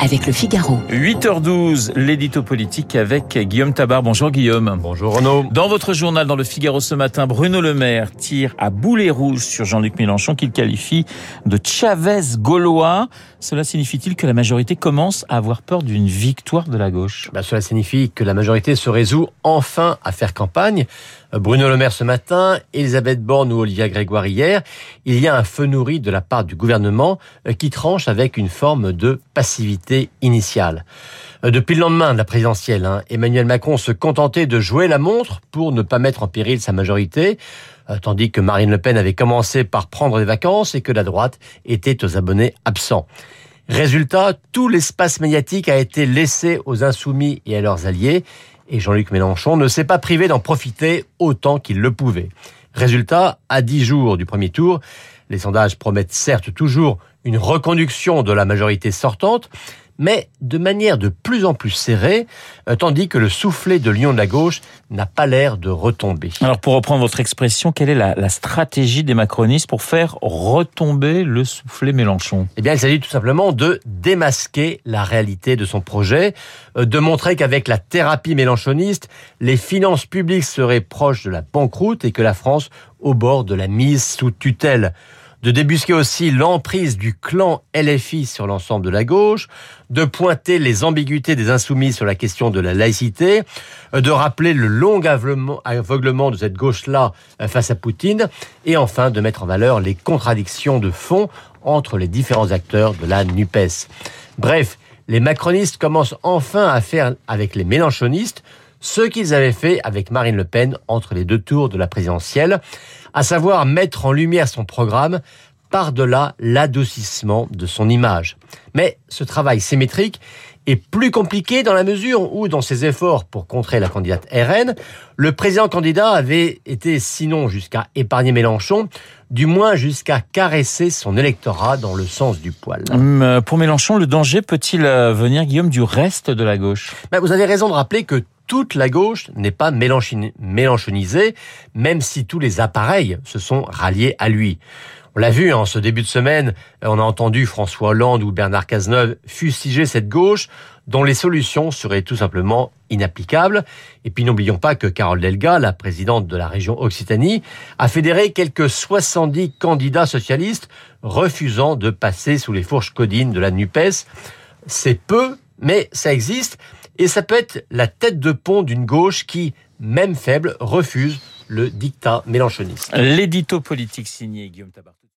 avec le Figaro. 8h12, l'édito politique avec Guillaume Tabard. Bonjour Guillaume. Bonjour Renaud. Dans votre journal, dans le Figaro ce matin, Bruno Le Maire tire à boulet rouge sur Jean-Luc Mélenchon qu'il qualifie de Chavez gaulois. Cela signifie-t-il que la majorité commence à avoir peur d'une victoire de la gauche ? Cela signifie que la majorité se résout enfin à faire campagne. Bruno Le Maire ce matin, Elisabeth Borne ou Olivia Grégoire hier. Il y a un feu nourri de la part du gouvernement qui tranche avec une forme de passivité initiale. Depuis le lendemain de la présidentielle, Emmanuel Macron se contentait de jouer la montre pour ne pas mettre en péril sa majorité, tandis que Marine Le Pen avait commencé par prendre des vacances et que la droite était aux abonnés absents. Résultat, tout l'espace médiatique a été laissé aux insoumis et à leurs alliés, et Jean-Luc Mélenchon ne s'est pas privé d'en profiter autant qu'il le pouvait. Résultat, à 10 jours du premier tour, les sondages promettent certes toujours une reconduction de la majorité sortante, mais de manière de plus en plus serrée, tandis que le soufflet de lion de la gauche n'a pas l'air de retomber. Alors pour reprendre votre expression, quelle est la stratégie des macronistes pour faire retomber le soufflet Mélenchon ? Eh bien, il s'agit tout simplement de démasquer la réalité de son projet, de montrer qu'avec la thérapie mélenchoniste, les finances publiques seraient proches de la banqueroute et que la France au bord de la mise sous tutelle. De débusquer aussi l'emprise du clan LFI sur l'ensemble de la gauche, de pointer les ambiguïtés des insoumis sur la question de la laïcité, de rappeler le long aveuglement de cette gauche-là face à Poutine, et enfin de mettre en valeur les contradictions de fond entre les différents acteurs de la NUPES. Bref, les macronistes commencent enfin à faire avec les mélenchonistes ce qu'ils avaient fait avec Marine Le Pen entre les deux tours de la présidentielle, à savoir mettre en lumière son programme par-delà l'adoucissement de son image. Mais ce travail symétrique est plus compliqué dans la mesure où, dans ses efforts pour contrer la candidate RN, le président candidat avait été, sinon jusqu'à épargner Mélenchon, du moins jusqu'à caresser son électorat dans le sens du poil. Pour Mélenchon, le danger peut-il venir, Guillaume, du reste de la gauche ? Vous avez raison de rappeler que toute la gauche n'est pas mélenchonisée, même si tous les appareils se sont ralliés à lui. On l'a vu, en ce début de semaine, on a entendu François Hollande ou Bernard Cazeneuve fustiger cette gauche dont les solutions seraient tout simplement inapplicables. Et puis n'oublions pas que Carole Delga, la présidente de la région Occitanie, a fédéré quelques 70 candidats socialistes refusant de passer sous les fourches codines de la NUPES. C'est peu, mais ça existe. Et ça peut être la tête de pont d'une gauche qui, même faible, refuse le diktat mélenchoniste. L'édito politique signé Guillaume Tabard.